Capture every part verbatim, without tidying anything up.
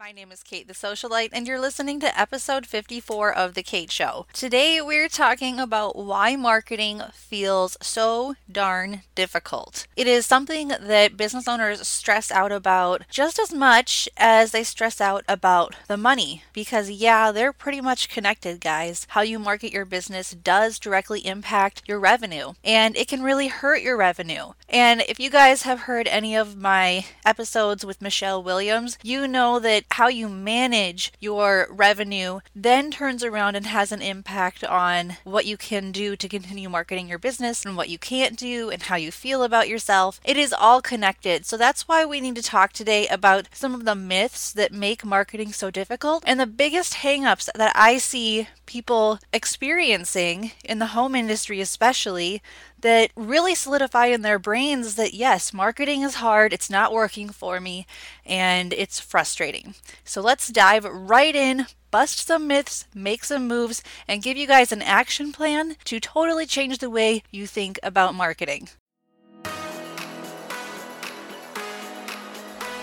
My name is Kate, the Socialite, and you're listening to episode fifty-four of The Kate Show. Today, we're talking about why marketing feels so darn difficult. It is something that business owners stress out about just as much as they stress out about the money, because yeah, they're pretty much connected, guys. How you market your business does directly impact your revenue, and it can really hurt your revenue. And if you guys have heard any of my episodes with Michelle Williams, you know that how you manage your revenue then turns around and has an impact on what you can do to continue marketing your business and what you can't do and how you feel about yourself. It is all connected. So that's why we need to talk today about some of the myths that make marketing so difficult and the biggest hangups that I see people experiencing in the home industry especially that really solidify in their brains that yes, marketing is hard, it's not working for me, and it's frustrating. So let's dive right in, bust some myths, make some moves, and give you guys an action plan to totally change the way you think about marketing.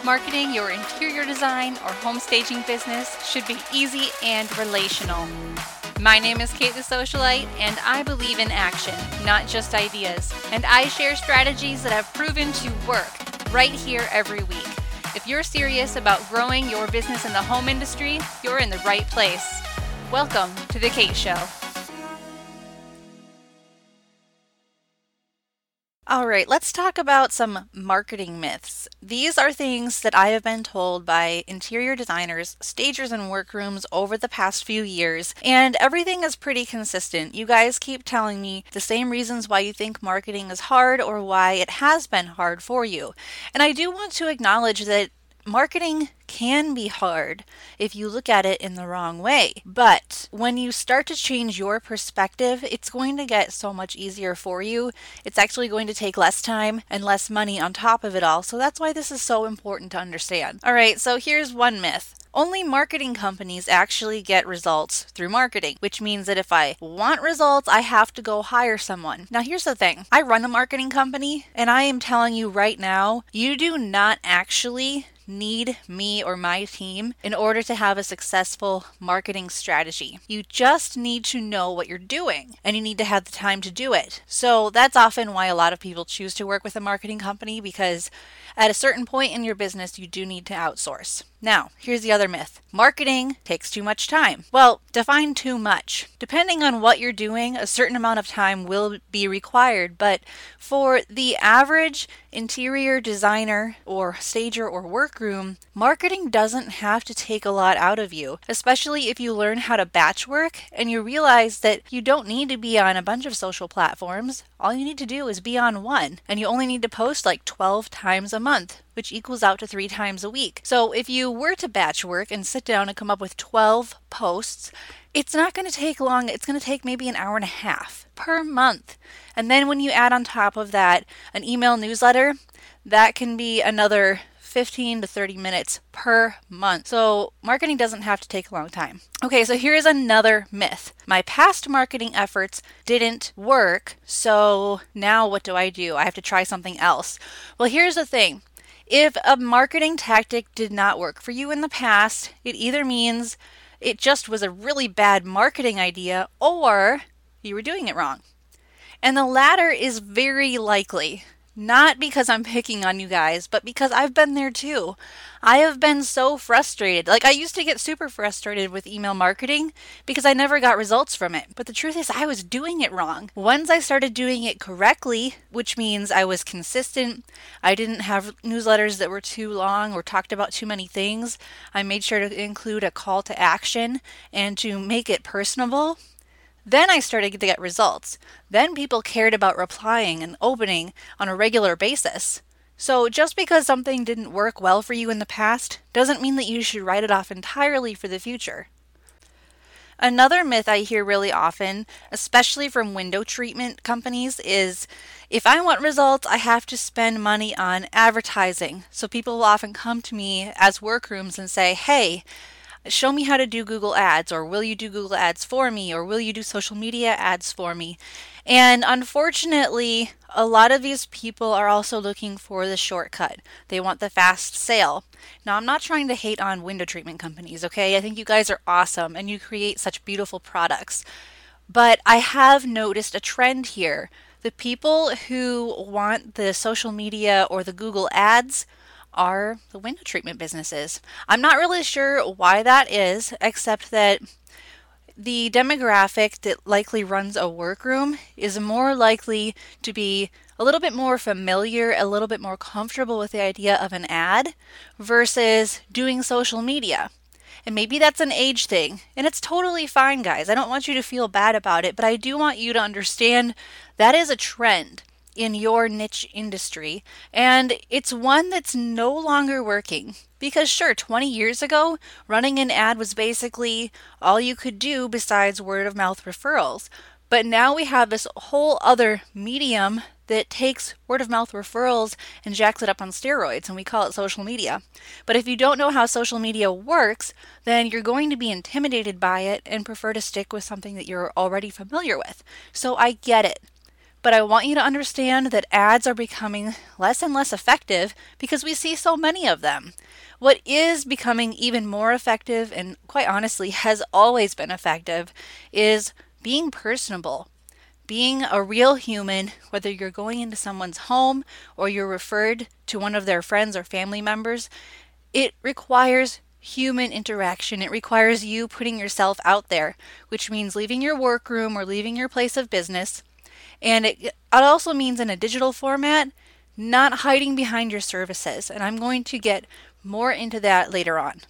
Marketing your interior design or home staging business should be easy and relational. My name is Kate the Socialite, and I believe in action, not just ideas. And I share strategies that have proven to work right here every week. If you're serious about growing your business in the home industry, you're in the right place. Welcome to The Kate Show. All right, let's talk about some marketing myths. These are things that I have been told by interior designers, stagers, and workrooms over the past few years, and everything is pretty consistent. You guys keep telling me the same reasons why you think marketing is hard or why it has been hard for you. And I do want to acknowledge that marketing can be hard if you look at it in the wrong way. But when you start to change your perspective, it's going to get so much easier for you. It's actually going to take less time and less money on top of it all. So that's why this is so important to understand. All right, so here's one myth. Only marketing companies actually get results through marketing, which means that if I want results, I have to go hire someone. Now, here's the thing. I run a marketing company, and I am telling you right now, you do not actually need me or my team in order to have a successful marketing strategy. You just need to know what you're doing and you need to have the time to do it. So that's often why a lot of people choose to work with a marketing company, because at a certain point in your business, you do need to outsource. Now, here's the other myth. Marketing takes too much time. Well, define too much. Depending on what you're doing, a certain amount of time will be required, but for the average interior designer or stager or workroom, marketing doesn't have to take a lot out of you, especially if you learn how to batch work and you realize that you don't need to be on a bunch of social platforms. All you need to do is be on one, and you only need to post like twelve times a month, which equals out to three times a week. So if you were to batch work and sit down and come up with twelve posts, it's not going to take long. It's going to take maybe an hour and a half per month. And then when you add on top of that an email newsletter, that can be another fifteen to thirty minutes per month. So marketing doesn't have to take a long time. Okay, so here's another myth. My past marketing efforts didn't work, so now what do I do? I have to try something else. Well, here's the thing. If a marketing tactic did not work for you in the past, it either means it just was a really bad marketing idea or you were doing it wrong. And the latter is very likely. Not because I'm picking on you guys, but because I've been there too. I have been so frustrated. Like, I used to get super frustrated with email marketing because I never got results from it. But the truth is I was doing it wrong. Once I started doing it correctly, which means I was consistent, I didn't have newsletters that were too long or talked about too many things. I made sure to include a call to action and to make it personable. Then I started to get results. Then people cared about replying and opening on a regular basis. So just because something didn't work well for you in the past doesn't mean that you should write it off entirely for the future. Another myth I hear really often, especially from window treatment companies, is if I want results, I have to spend money on advertising. So people will often come to me as workrooms and say, hey, show me how to do Google Ads, or will you do Google Ads for me, or will you do social media ads for me? And unfortunately, a lot of these people are also looking for the shortcut. They want the fast sale. Now, I'm not trying to hate on window treatment companies, okay? I think you guys are awesome and you create such beautiful products. But I have noticed a trend here. The people who want the social media or the Google ads are the window treatment businesses. I'm not really sure why that is, except that the demographic that likely runs a workroom is more likely to be a little bit more familiar, a little bit more comfortable with the idea of an ad versus doing social media. And maybe that's an age thing, and it's totally fine, guys. I don't want you to feel bad about it, but I do want you to understand that is a trend in your niche industry, and it's one that's no longer working. Because sure, twenty years ago, running an ad was basically all you could do besides word of mouth referrals. But now we have this whole other medium that takes word of mouth referrals and jacks it up on steroids, and we call it social media. But if you don't know how social media works, then you're going to be intimidated by it and prefer to stick with something that you're already familiar with. So I get it. But I want you to understand that ads are becoming less and less effective because we see so many of them. What is becoming even more effective, and quite honestly has always been effective, is being personable, being a real human, whether you're going into someone's home or you're referred to one of their friends or family members. It requires human interaction. It requires you putting yourself out there, which means leaving your workroom or leaving your place of business. And it, it also means in a digital format, not hiding behind your services. And I'm going to get more into that later on.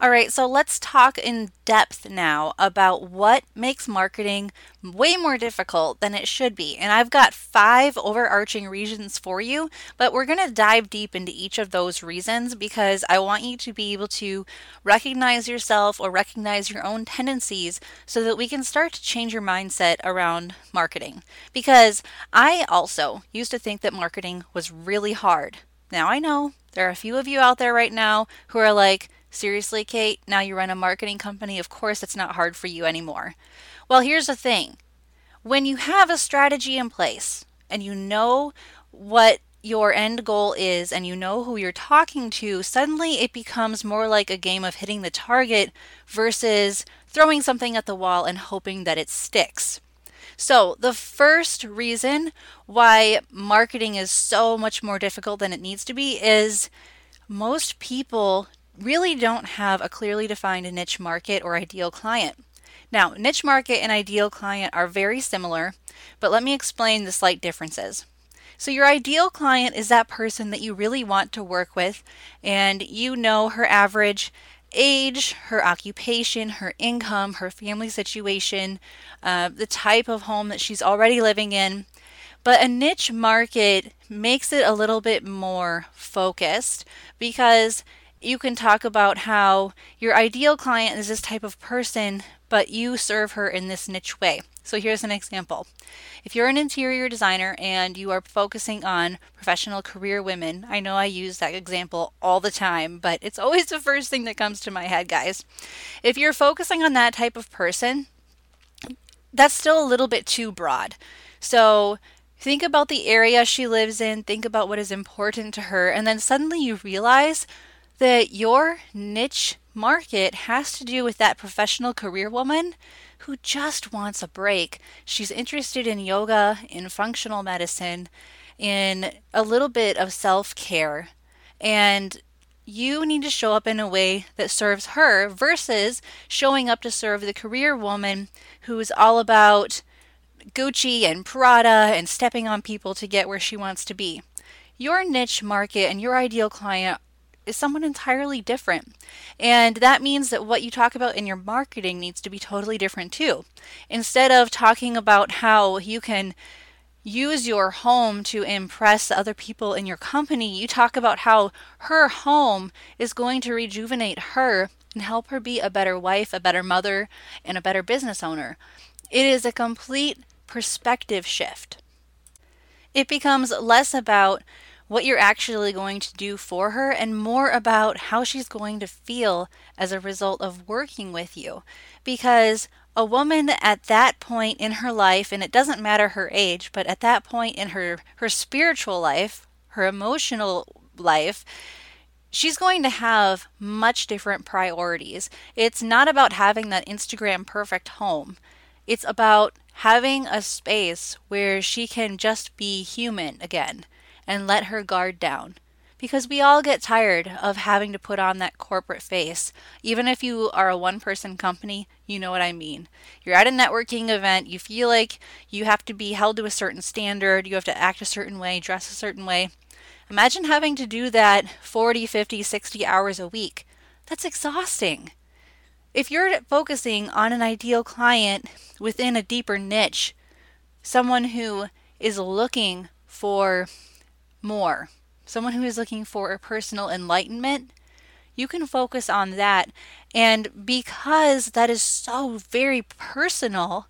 All right, so let's talk in depth now about what makes marketing way more difficult than it should be. And I've got five overarching reasons for you, but we're going to dive deep into each of those reasons because I want you to be able to recognize yourself or recognize your own tendencies so that we can start to change your mindset around marketing. Because I also used to think that marketing was really hard. Now I know there are a few of you out there right now who are like, seriously, Kate, now you run a marketing company. Of course, it's not hard for you anymore. Well, here's the thing. When you have a strategy in place and you know what your end goal is and you know who you're talking to, suddenly it becomes more like a game of hitting the target versus throwing something at the wall and hoping that it sticks. So the first reason why marketing is so much more difficult than it needs to be is most people really don't have a clearly defined niche market or ideal client. Now, niche market and ideal client are very similar, but let me explain the slight differences. So your ideal client is that person that you really want to work with, and you know her average age, her occupation, her income, her family situation, uh, the type of home that she's already living in. But a niche market makes it a little bit more focused because you can talk about how your ideal client is this type of person, but you serve her in this niche way. So here's an example. If you're an interior designer and you are focusing on professional career women, I know I use that example all the time, but it's always the first thing that comes to my head, guys. If you're focusing on that type of person, that's still a little bit too broad. So think about the area she lives in, think about what is important to her, and then suddenly you realize that your niche market has to do with that professional career woman who just wants a break. She's interested in yoga, in functional medicine, in a little bit of self-care. And you need to show up in a way that serves her versus showing up to serve the career woman who is all about Gucci and Prada and stepping on people to get where she wants to be. Your niche market and your ideal client is someone entirely different. And that means that what you talk about in your marketing needs to be totally different too. Instead of talking about how you can use your home to impress other people in your company, you talk about how her home is going to rejuvenate her and help her be a better wife, a better mother, and a better business owner. It is a complete perspective shift. It becomes less about what you're actually going to do for her, and more about how she's going to feel as a result of working with you. Because a woman at that point in her life, and it doesn't matter her age, but at that point in her, her spiritual life, her emotional life, she's going to have much different priorities. It's not about having that Instagram perfect home. It's about having a space where she can just be human again and let her guard down. Because we all get tired of having to put on that corporate face. Even if you are a one-person company, you know what I mean. You're at a networking event, you feel like you have to be held to a certain standard, you have to act a certain way, dress a certain way. Imagine having to do that forty, fifty, sixty hours a week. That's exhausting. If you're focusing on an ideal client within a deeper niche, someone who is looking for more, someone who is looking for a personal enlightenment, you can focus on that. And because that is so very personal,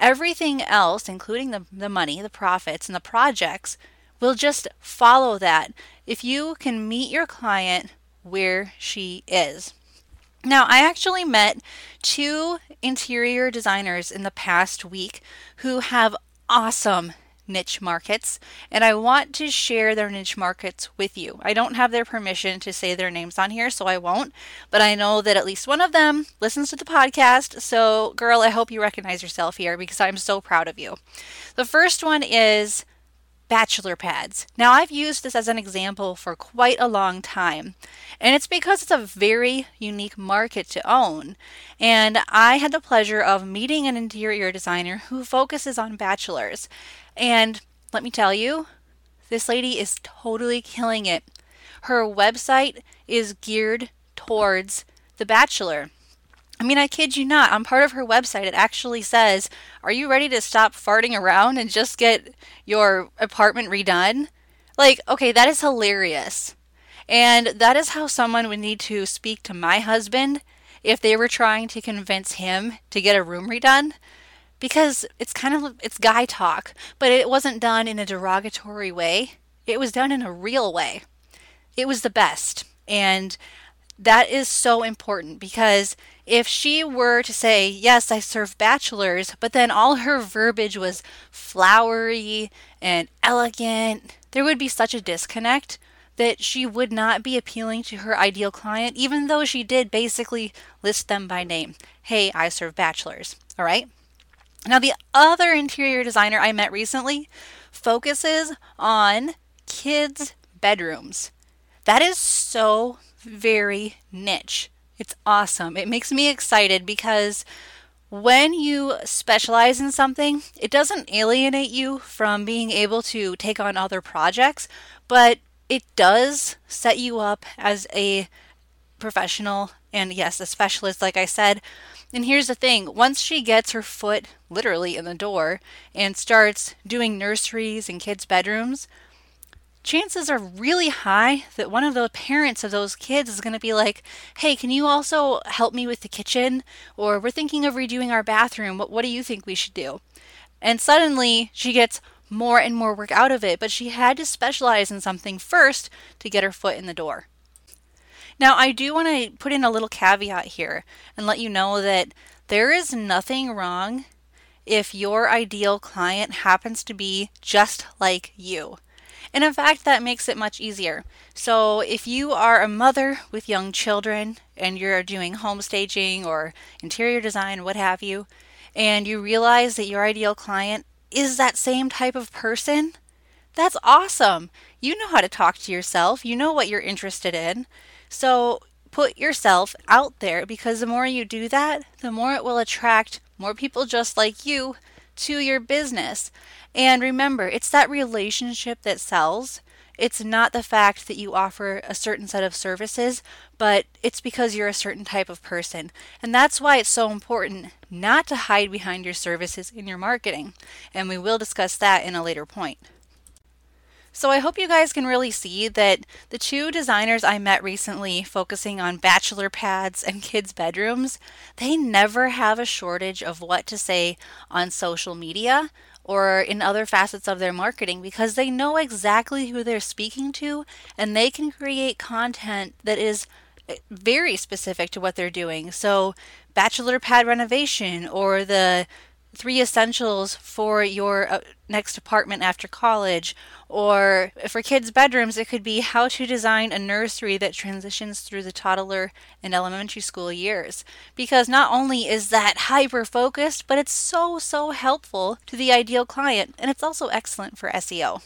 everything else, including the, the money, the profits, and the projects, we'll just follow that if you can meet your client where she is. Now, I actually met two interior designers in the past week who have awesome niche markets, and I want to share their niche markets with you. I don't have their permission to say their names on here, so I won't, but I know that at least one of them listens to the podcast, so girl, I hope you recognize yourself here because I'm so proud of you. The first one is bachelor pads. Now, I've used this as an example for quite a long time, and it's because it's a very unique market to own. And I had the pleasure of meeting an interior designer who focuses on bachelors. And let me tell you, this lady is totally killing it. Her website is geared towards the bachelor. I mean, I kid you not, on part of her website, it actually says, are you ready to stop farting around and just get your apartment redone? Like, okay, that is hilarious. And that is how someone would need to speak to my husband if they were trying to convince him to get a room redone. Because it's kind of, it's guy talk, but it wasn't done in a derogatory way. It was done in a real way. It was the best. And that is so important, because if she were to say, yes, I serve bachelors, but then all her verbiage was flowery and elegant, there would be such a disconnect that she would not be appealing to her ideal client, even though she did basically list them by name. Hey, I serve bachelors. All right. Now, the other interior designer I met recently focuses on kids' bedrooms. That is so very niche. It's awesome. It makes me excited because when you specialize in something, it doesn't alienate you from being able to take on other projects, but it does set you up as a professional and, yes, a specialist, like I said. And here's the thing. Once she gets her foot literally in the door and starts doing nurseries and kids' bedrooms, chances are really high that one of the parents of those kids is going to be like, hey, can you also help me with the kitchen? Or we're thinking of redoing our bathroom. What, what do you think we should do? And suddenly she gets more and more work out of it, but she had to specialize in something first to get her foot in the door. Now, I do want to put in a little caveat here and let you know that there is nothing wrong if your ideal client happens to be just like you. And in fact, that makes it much easier. So if you are a mother with young children and you're doing home staging or interior design, what have you, and you realize that your ideal client is that same type of person, that's awesome. You know how to talk to yourself. You know what you're interested in. So put yourself out there, because the more you do that, the more it will attract more people just like you to your business. And remember, it's that relationship that sells. It's not the fact that you offer a certain set of services, but it's because you're a certain type of person. And that's why it's so important not to hide behind your services in your marketing. And we will discuss that in a later point. So I hope you guys can really see that the two designers I met recently focusing on bachelor pads and kids' bedrooms, they never have a shortage of what to say on social media or in other facets of their marketing, because they know exactly who they're speaking to and they can create content that is very specific to what they're doing. So bachelor pad renovation, or the three essentials for your next apartment after college, or for kids' bedrooms, it could be how to design a nursery that transitions through the toddler and elementary school years. Because not only is that hyper-focused, but it's so, so helpful to the ideal client, and it's also excellent for S E O.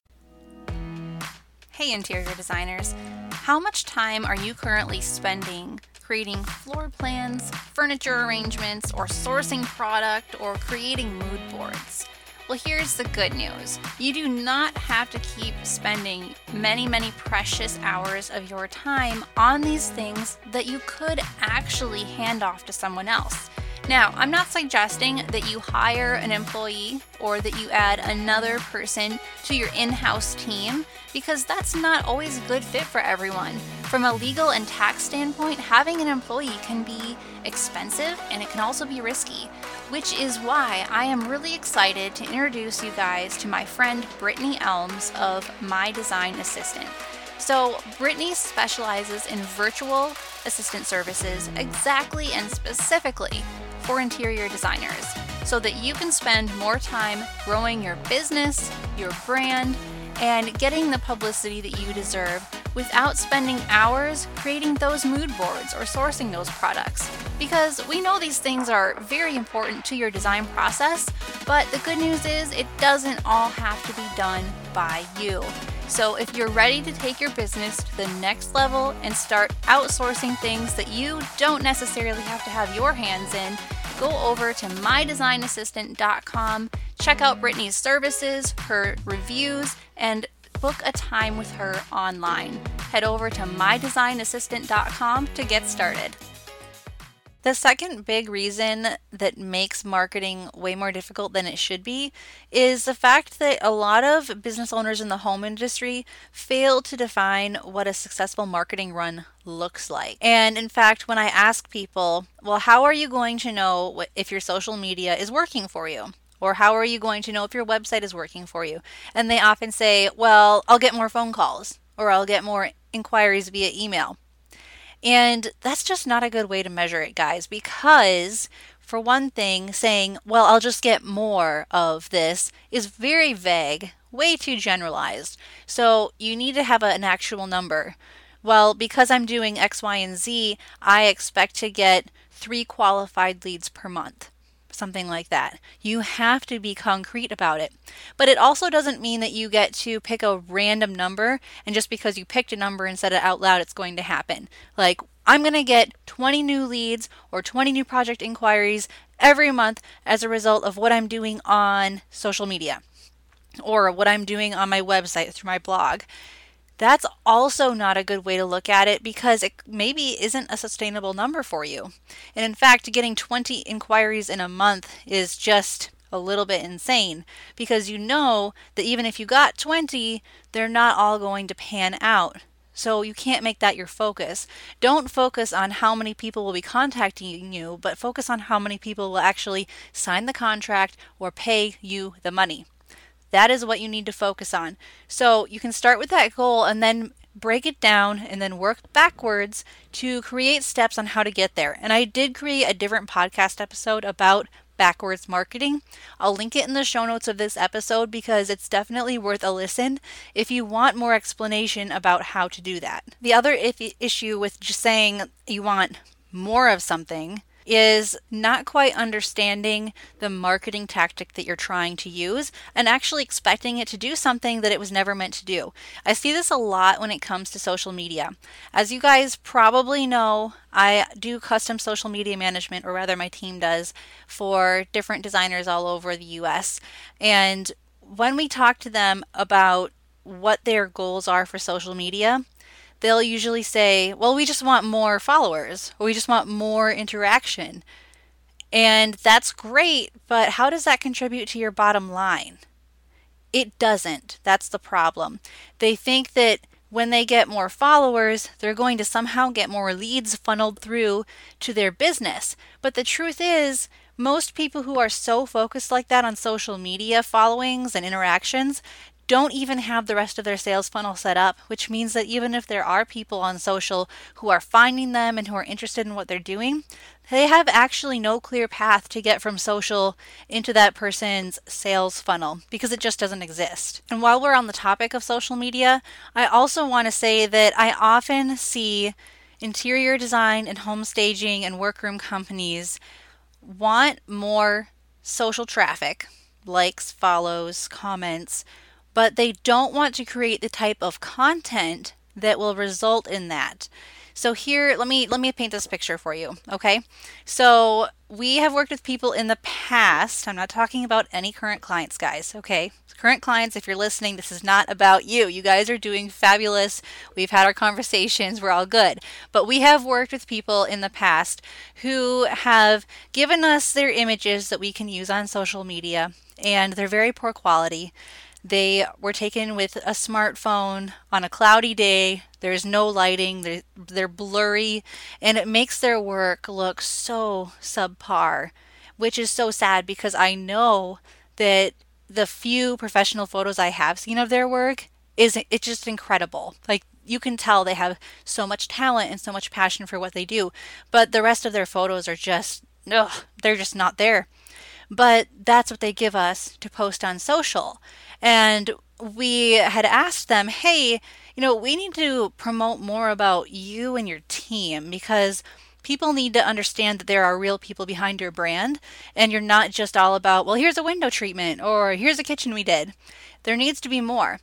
Hey, interior designers. How much time are you currently spending creating floor plans, furniture arrangements, or sourcing product, or creating mood boards? Well, here's the good news. You do not have to keep spending many, many precious hours of your time on these things that you could actually hand off to someone else. Now, I'm not suggesting that you hire an employee or that you add another person to your in-house team, because that's not always a good fit for everyone. From a legal and tax standpoint, having an employee can be expensive and it can also be risky, which is why I am really excited to introduce you guys to my friend Brittany Elms of My Design Assistant. So Brittany specializes in virtual assistant services exactly and specifically for interior designers, so that you can spend more time growing your business, your brand, and getting the publicity that you deserve without spending hours creating those mood boards or sourcing those products. Because we know these things are very important to your design process, but the good news is it doesn't all have to be done by you. So if you're ready to take your business to the next level and start outsourcing things that you don't necessarily have to have your hands in, go over to my design assistant dot com, check out Brittany's services, her reviews, and book a time with her online. Head over to my design assistant dot com to get started. The second big reason that makes marketing way more difficult than it should be is the fact that a lot of business owners in the home industry fail to define what a successful marketing run looks like. And in fact, when I ask people, well, how are you going to know what, if your social media is working for you? Or how are you going to know if your website is working for you? And they often say, well, I'll get more phone calls, or I'll get more inquiries via email. And that's just not a good way to measure it, guys, because for one thing, saying, well, I'll just get more of this is very vague, way too generalized. So you need to have a, an actual number. Well, because I'm doing X, Y, and Z, I expect to get three qualified leads per month. Something like that. You have to be concrete about it. But it also doesn't mean that you get to pick a random number, and just because you picked a number and said it out loud, it's going to happen. Like, I'm going to get twenty new leads or twenty new project inquiries every month as a result of what I'm doing on social media or what I'm doing on my website through my blog. That's also not a good way to look at it, because it maybe isn't a sustainable number for you. And in fact, getting twenty inquiries in a month is just a little bit insane, because you know that even if you got twenty, they're not all going to pan out. So you can't make that your focus. Don't focus on how many people will be contacting you, but focus on how many people will actually sign the contract or pay you the money. That is what you need to focus on. So you can start with that goal and then break it down and then work backwards to create steps on how to get there. And I did create a different podcast episode about backwards marketing. I'll link it in the show notes of this episode, because it's definitely worth a listen if you want more explanation about how to do that. The other issue with just saying you want more of something is not quite understanding the marketing tactic that you're trying to use and actually expecting it to do something that it was never meant to do. I see this a lot when it comes to social media. As you guys probably know, I do custom social media management, or rather my team does, for different designers all over the U S. And when we talk to them about what their goals are for social media, they'll usually say, well, we just want more followers, or we just want more interaction. And that's great, but how does that contribute to your bottom line? It doesn't. That's the problem. They think that when they get more followers, they're going to somehow get more leads funneled through to their business. But the truth is, most people who are so focused like that on social media followings and interactions don't even have the rest of their sales funnel set up, which means that even if there are people on social who are finding them and who are interested in what they're doing, they have actually no clear path to get from social into that person's sales funnel because it just doesn't exist. And while we're on the topic of social media, I also want to say that I often see interior design and home staging and workroom companies want more social traffic, likes, follows, comments, but they don't want to create the type of content that will result in that. So here, let me let me paint this picture for you, okay? So we have worked with people in the past. I'm not talking about any current clients, guys, okay? Current clients, if you're listening, this is not about you. You guys are doing fabulous. We've had our conversations. We're all good. But we have worked with people in the past who have given us their images that we can use on social media, and they're very poor quality. They were taken with a smartphone on a cloudy day. There is no lighting. They're, they're blurry. And it makes their work look so subpar, which is so sad because I know that the few professional photos I have seen of their work, is it's just incredible. Like, you can tell they have so much talent and so much passion for what they do. But the rest of their photos are just, ugh, they're just not there. But that's what they give us to post on social. And we had asked them, hey, you know, we need to promote more about you and your team because people need to understand that there are real people behind your brand and you're not just all about, well, here's a window treatment or here's a kitchen we did. There needs to be more.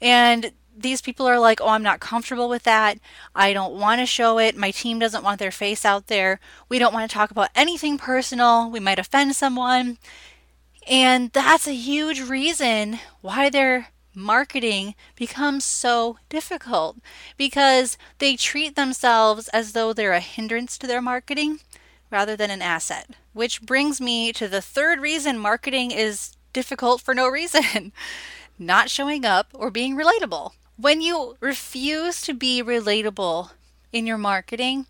And these people are like, oh, I'm not comfortable with that. I don't want to show it. My team doesn't want their face out there. We don't want to talk about anything personal. We might offend someone. And that's a huge reason why their marketing becomes so difficult, because they treat themselves as though they're a hindrance to their marketing rather than an asset. Which brings me to the third reason marketing is difficult for no reason. Not showing up or being relatable. When you refuse to be relatable in your marketing,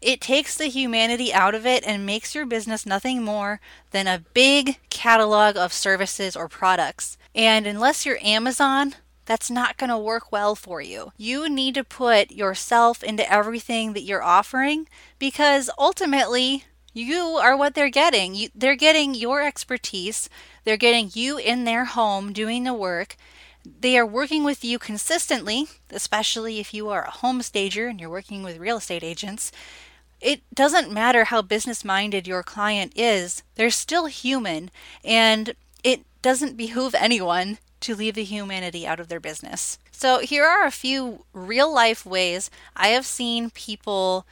it takes the humanity out of it and makes your business nothing more than a big catalog of services or products. And unless you're Amazon, that's not going to work well for you. You need to put yourself into everything that you're offering because ultimately you are what they're getting. You, they're getting your expertise. They're getting you in their home doing the work. They are working with you consistently, especially if you are a home stager and you're working with real estate agents. It doesn't matter how business-minded your client is, they're still human, and it doesn't behoove anyone to leave the humanity out of their business. So here are a few real-life ways I have seen people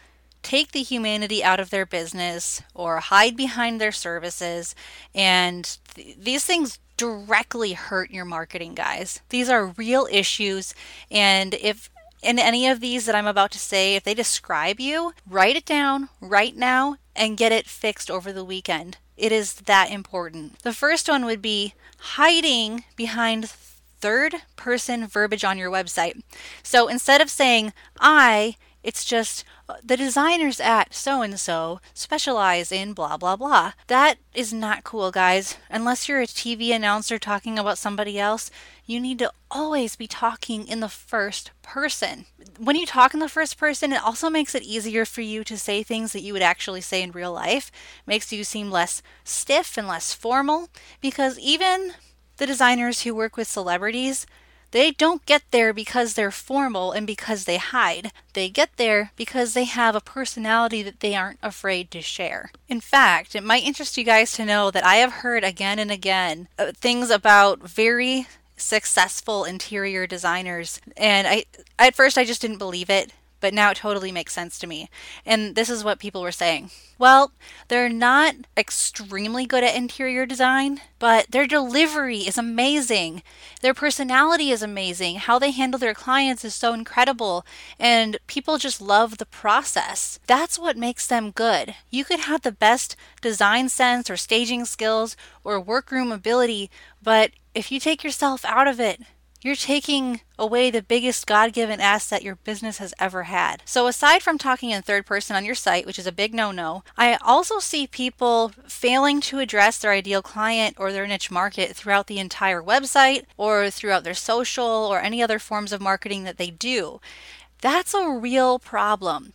take the humanity out of their business or hide behind their services, and th- these things directly hurt your marketing, guys. These are real issues, and if in any of these that I'm about to say, if they describe you, write it down right now and get it fixed over the weekend. It is that important. The first one would be hiding behind third person verbiage on your website. So instead of saying I, it's just the designers at so-and-so specialize in blah, blah, blah. That is not cool, guys. Unless you're a T V announcer talking about somebody else, you need to always be talking in the first person. When you talk in the first person, it also makes it easier for you to say things that you would actually say in real life. It makes you seem less stiff and less formal, because even the designers who work with celebrities, they don't get there because they're formal and because they hide. They get there because they have a personality that they aren't afraid to share. In fact, it might interest you guys to know that I have heard again and again uh, things about very successful interior designers. And I, at first I just didn't believe it, but now it totally makes sense to me. And this is what people were saying. Well, they're not extremely good at interior design, but their delivery is amazing. Their personality is amazing. How they handle their clients is so incredible. And people just love the process. That's what makes them good. You could have the best design sense or staging skills or workroom ability, but if you take yourself out of it, you're taking away the biggest God-given asset your business has ever had. So aside from talking in third person on your site, which is a big no-no, I also see people failing to address their ideal client or their niche market throughout the entire website or throughout their social or any other forms of marketing that they do. That's a real problem.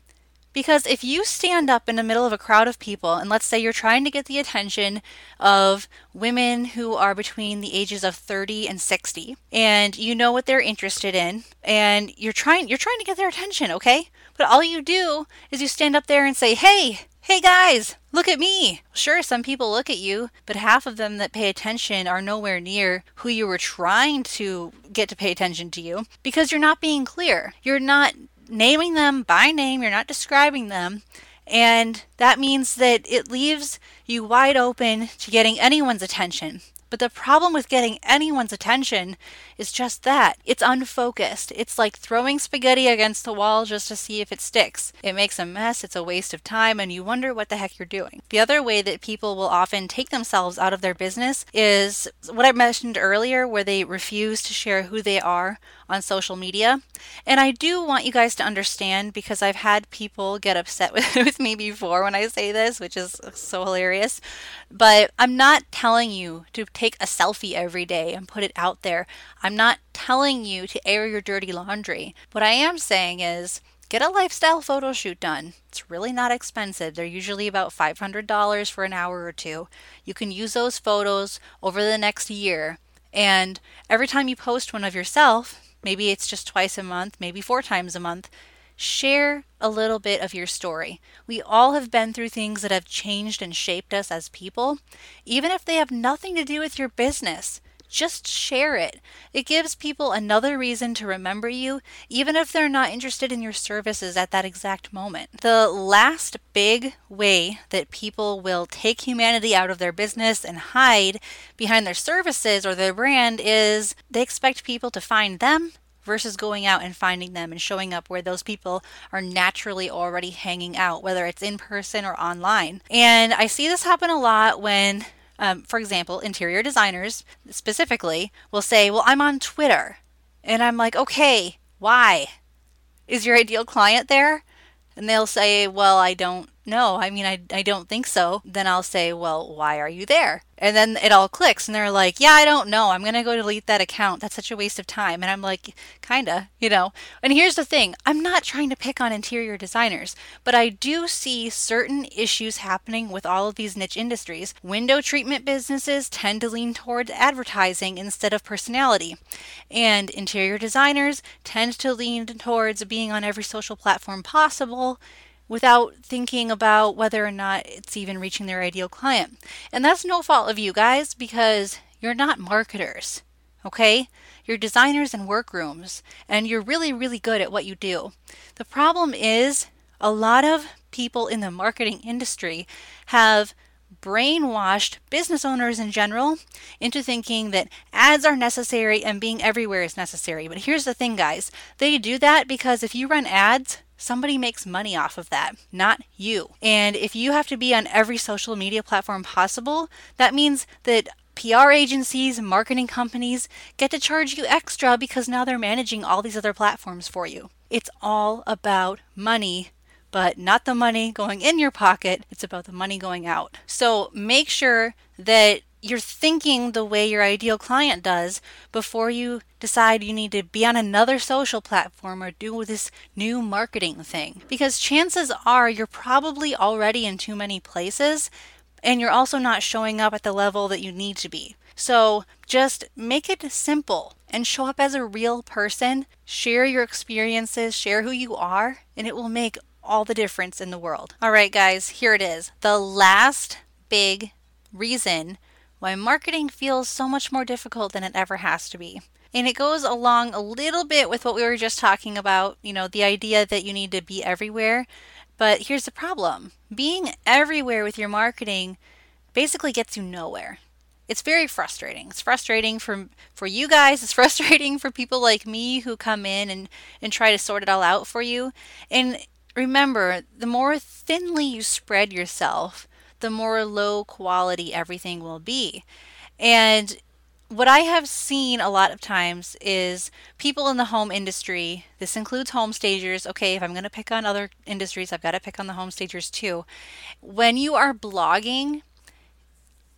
Because if you stand up in the middle of a crowd of people, and let's say you're trying to get the attention of women who are between the ages of thirty and sixty, and you know what they're interested in, and you're trying you're trying to get their attention, okay? But all you do is you stand up there and say, hey, hey guys, look at me. Sure, some people look at you, but half of them that pay attention are nowhere near who you were trying to get to pay attention to you, because you're not being clear. You're not naming them by name, you're not describing them, and that means that it leaves you wide open to getting anyone's attention. But the problem with getting anyone's attention is just that. It's unfocused. It's like throwing spaghetti against the wall just to see if it sticks. It makes a mess, it's a waste of time, and you wonder what the heck you're doing. The other way that people will often take themselves out of their business is what I mentioned earlier, where they refuse to share who they are on social media. And I do want you guys to understand, because I've had people get upset with, with me before when I say this, which is so hilarious, but I'm not telling you to take a selfie every day and put it out there. I'm not telling you to air your dirty laundry. What I am saying is get a lifestyle photo shoot done. It's really not expensive. They're usually about five hundred dollars for an hour or two. You can use those photos over the next year. And every time you post one of yourself, maybe it's just twice a month, maybe four times a month, share a little bit of your story. We all have been through things that have changed and shaped us as people, even if they have nothing to do with your business. Just share it. It gives people another reason to remember you, even if they're not interested in your services at that exact moment. The last big way that people will take humanity out of their business and hide behind their services or their brand is they expect people to find them versus going out and finding them and showing up where those people are naturally already hanging out, whether it's in person or online. And I see this happen a lot when Um, for example, interior designers specifically will say, well, I'm on Twitter. And I'm like, okay, why? Is your ideal client there? And they'll say, well, I don't know. I mean, I, I don't think so. Then I'll say, well, why are you there? And then it all clicks and they're like, yeah, I don't know. I'm going to go delete that account. That's such a waste of time. And I'm like, kinda, you know. And here's the thing. I'm not trying to pick on interior designers, but I do see certain issues happening with all of these niche industries. Window treatment businesses tend to lean towards advertising instead of personality. And interior designers tend to lean towards being on every social platform possible, without thinking about whether or not it's even reaching their ideal client. And that's no fault of you guys, because you're not marketers, okay? You're designers in workrooms, and you're really, really good at what you do. The problem is a lot of people in the marketing industry have brainwashed business owners in general into thinking that ads are necessary and being everywhere is necessary. But here's the thing, guys. They do that because if you run ads, somebody makes money off of that, not you. And if you have to be on every social media platform possible, that means that P R agencies, marketing companies get to charge you extra because now they're managing all these other platforms for you. It's all about money, but not the money going in your pocket. It's about the money going out. So make sure that you're thinking the way your ideal client does before you decide you need to be on another social platform or do this new marketing thing. Because chances are you're probably already in too many places and you're also not showing up at the level that you need to be. So just make it simple and show up as a real person, share your experiences, share who you are, and it will make all the difference in the world. All right, guys, here it is. The last big reason why marketing feels so much more difficult than it ever has to be. And it goes along a little bit with what we were just talking about, you know, the idea that you need to be everywhere. But here's the problem. Being everywhere with your marketing basically gets you nowhere. It's very frustrating. It's frustrating for, for you guys. It's frustrating for people like me who come in and, and try to sort it all out for you. And remember, the more thinly you spread yourself, the more low quality everything will be. And what I have seen a lot of times is people in the home industry, this includes home stagers. Okay, if I'm going to pick on other industries, I've got to pick on the home stagers too. When you are blogging,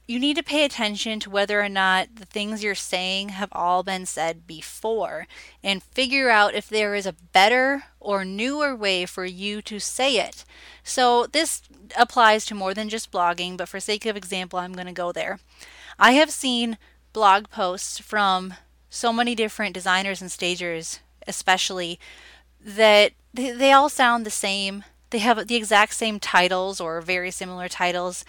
you need to pay attention to whether or not the things you're saying have all been said before, and figure out if there is a better or newer way for you to say it. So this applies to more than just blogging, but for sake of example, I'm going to go there. I have seen blog posts from so many different designers and stagers, especially, that they all sound the same. They have the exact same titles or very similar titles.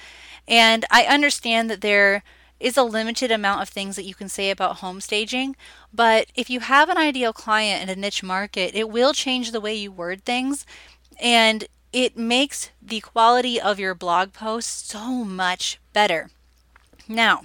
And I understand that there is a limited amount of things that you can say about home staging, but if you have an ideal client in a niche market, it will change the way you word things, and it makes the quality of your blog post so much better. Now,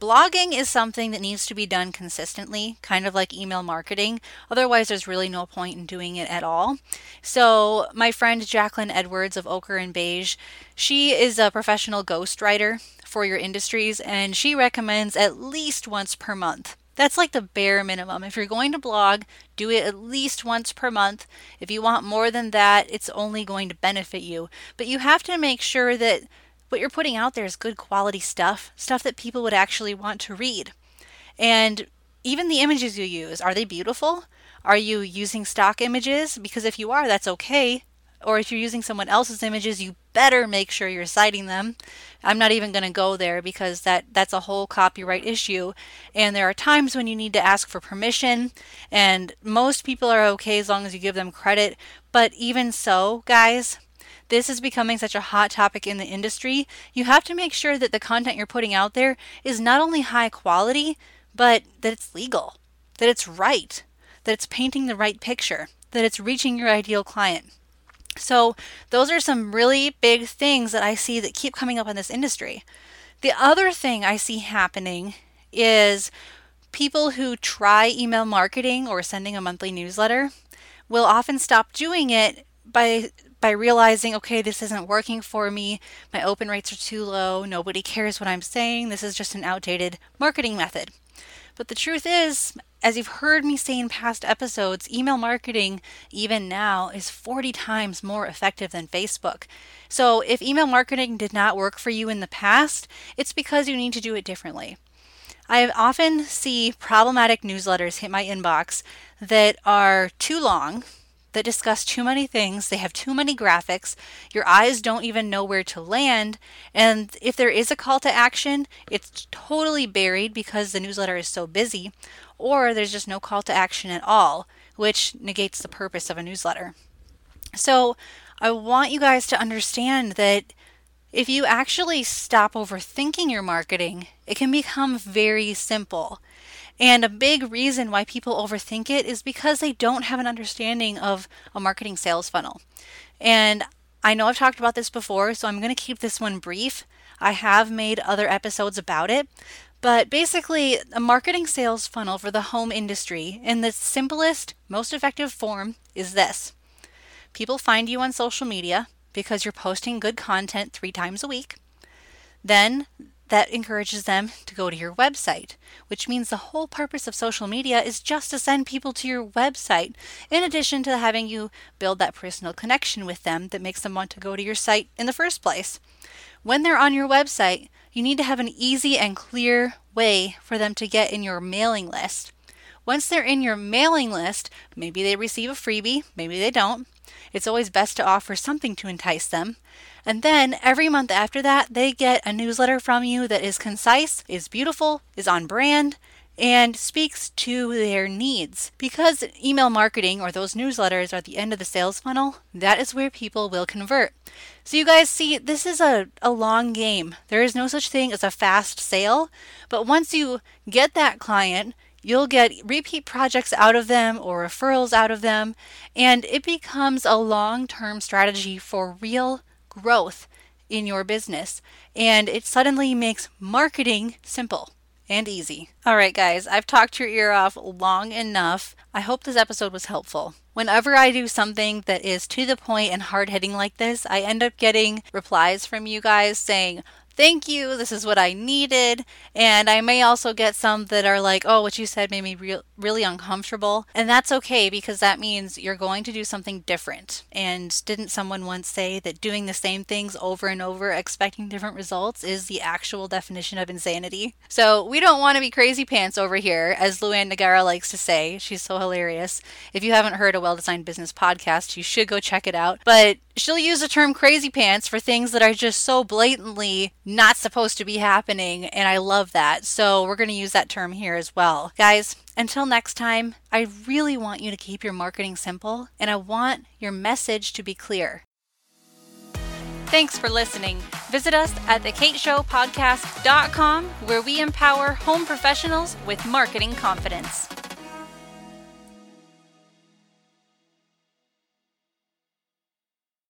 blogging is something that needs to be done consistently, kind of like email marketing. Otherwise, there's really no point in doing it at all. So my friend Jacqueline Edwards of Ochre and Beige, she is a professional ghostwriter for your industries, and she recommends at least once per month. That's like the bare minimum. If you're going to blog, do it at least once per month. If you want more than that, it's only going to benefit you. But you have to make sure that what you're putting out there is good quality stuff, stuff that people would actually want to read. And even the images you use, are they beautiful? Are you using stock images? Because if you are, that's okay. Or if you're using someone else's images, you better make sure you're citing them. I'm not even going to go there because that, that's a whole copyright issue. And there are times when you need to ask for permission, and most people are okay as long as you give them credit. But even so, guys, this is becoming such a hot topic in the industry. You have to make sure that the content you're putting out there is not only high quality, but that it's legal, that it's right, that it's painting the right picture, that it's reaching your ideal client. So those are some really big things that I see that keep coming up in this industry. The other thing I see happening is people who try email marketing or sending a monthly newsletter will often stop doing it by by realizing, okay, this isn't working for me, my open rates are too low, nobody cares what I'm saying, this is just an outdated marketing method. But the truth is, as you've heard me say in past episodes, email marketing, even now, is forty times more effective than Facebook. So if email marketing did not work for you in the past, it's because you need to do it differently. I often see problematic newsletters hit my inbox that are too long, that discuss too many things, they have too many graphics, your eyes don't even know where to land, and if there is a call to action, it's totally buried because the newsletter is so busy, or there's just no call to action at all, which negates the purpose of a newsletter. So I want you guys to understand that if you actually stop overthinking your marketing, it can become very simple. And a big reason why people overthink it is because they don't have an understanding of a marketing sales funnel. And I know I've talked about this before, so I'm going to keep this one brief. I have made other episodes about it. But basically, a marketing sales funnel for the home industry in the simplest, most effective form is this. People find you on social media because you're posting good content three times a week. Then that encourages them to go to your website, which means the whole purpose of social media is just to send people to your website, in addition to having you build that personal connection with them that makes them want to go to your site in the first place. When they're on your website, you need to have an easy and clear way for them to get in your mailing list. Once they're in your mailing list, maybe they receive a freebie, maybe they don't. It's always best to offer something to entice them. And then every month after that, they get a newsletter from you that is concise, is beautiful, is on brand, and speaks to their needs. Because email marketing or those newsletters are at the end of the sales funnel, that is where people will convert. So you guys see, this is a, a long game. There is no such thing as a fast sale, but once you get that client, you'll get repeat projects out of them or referrals out of them, and it becomes a long-term strategy for real growth in your business, and it suddenly makes marketing simple and easy. All right, guys, I've talked your ear off long enough. I hope this episode was helpful. Whenever I do something that is to the point and hard-hitting like this, I end up getting replies from you guys saying, thank you, this is what I needed. And I may also get some that are like, oh, what you said made me re- really uncomfortable. And that's okay, because that means you're going to do something different. And didn't someone once say that doing the same things over and over, expecting different results, is the actual definition of insanity? So we don't want to be crazy pants over here, as Luann Nagara likes to say. She's so hilarious. If you haven't heard a Well-Designed Business podcast, you should go check it out. But she'll use the term crazy pants for things that are just so blatantly not supposed to be happening, and I love that. So we're going to use that term here as well. Guys, until next time, I really want you to keep your marketing simple, and I want your message to be clear. Thanks for listening. Visit us at the kate show podcast dot com, where we empower home professionals with marketing confidence.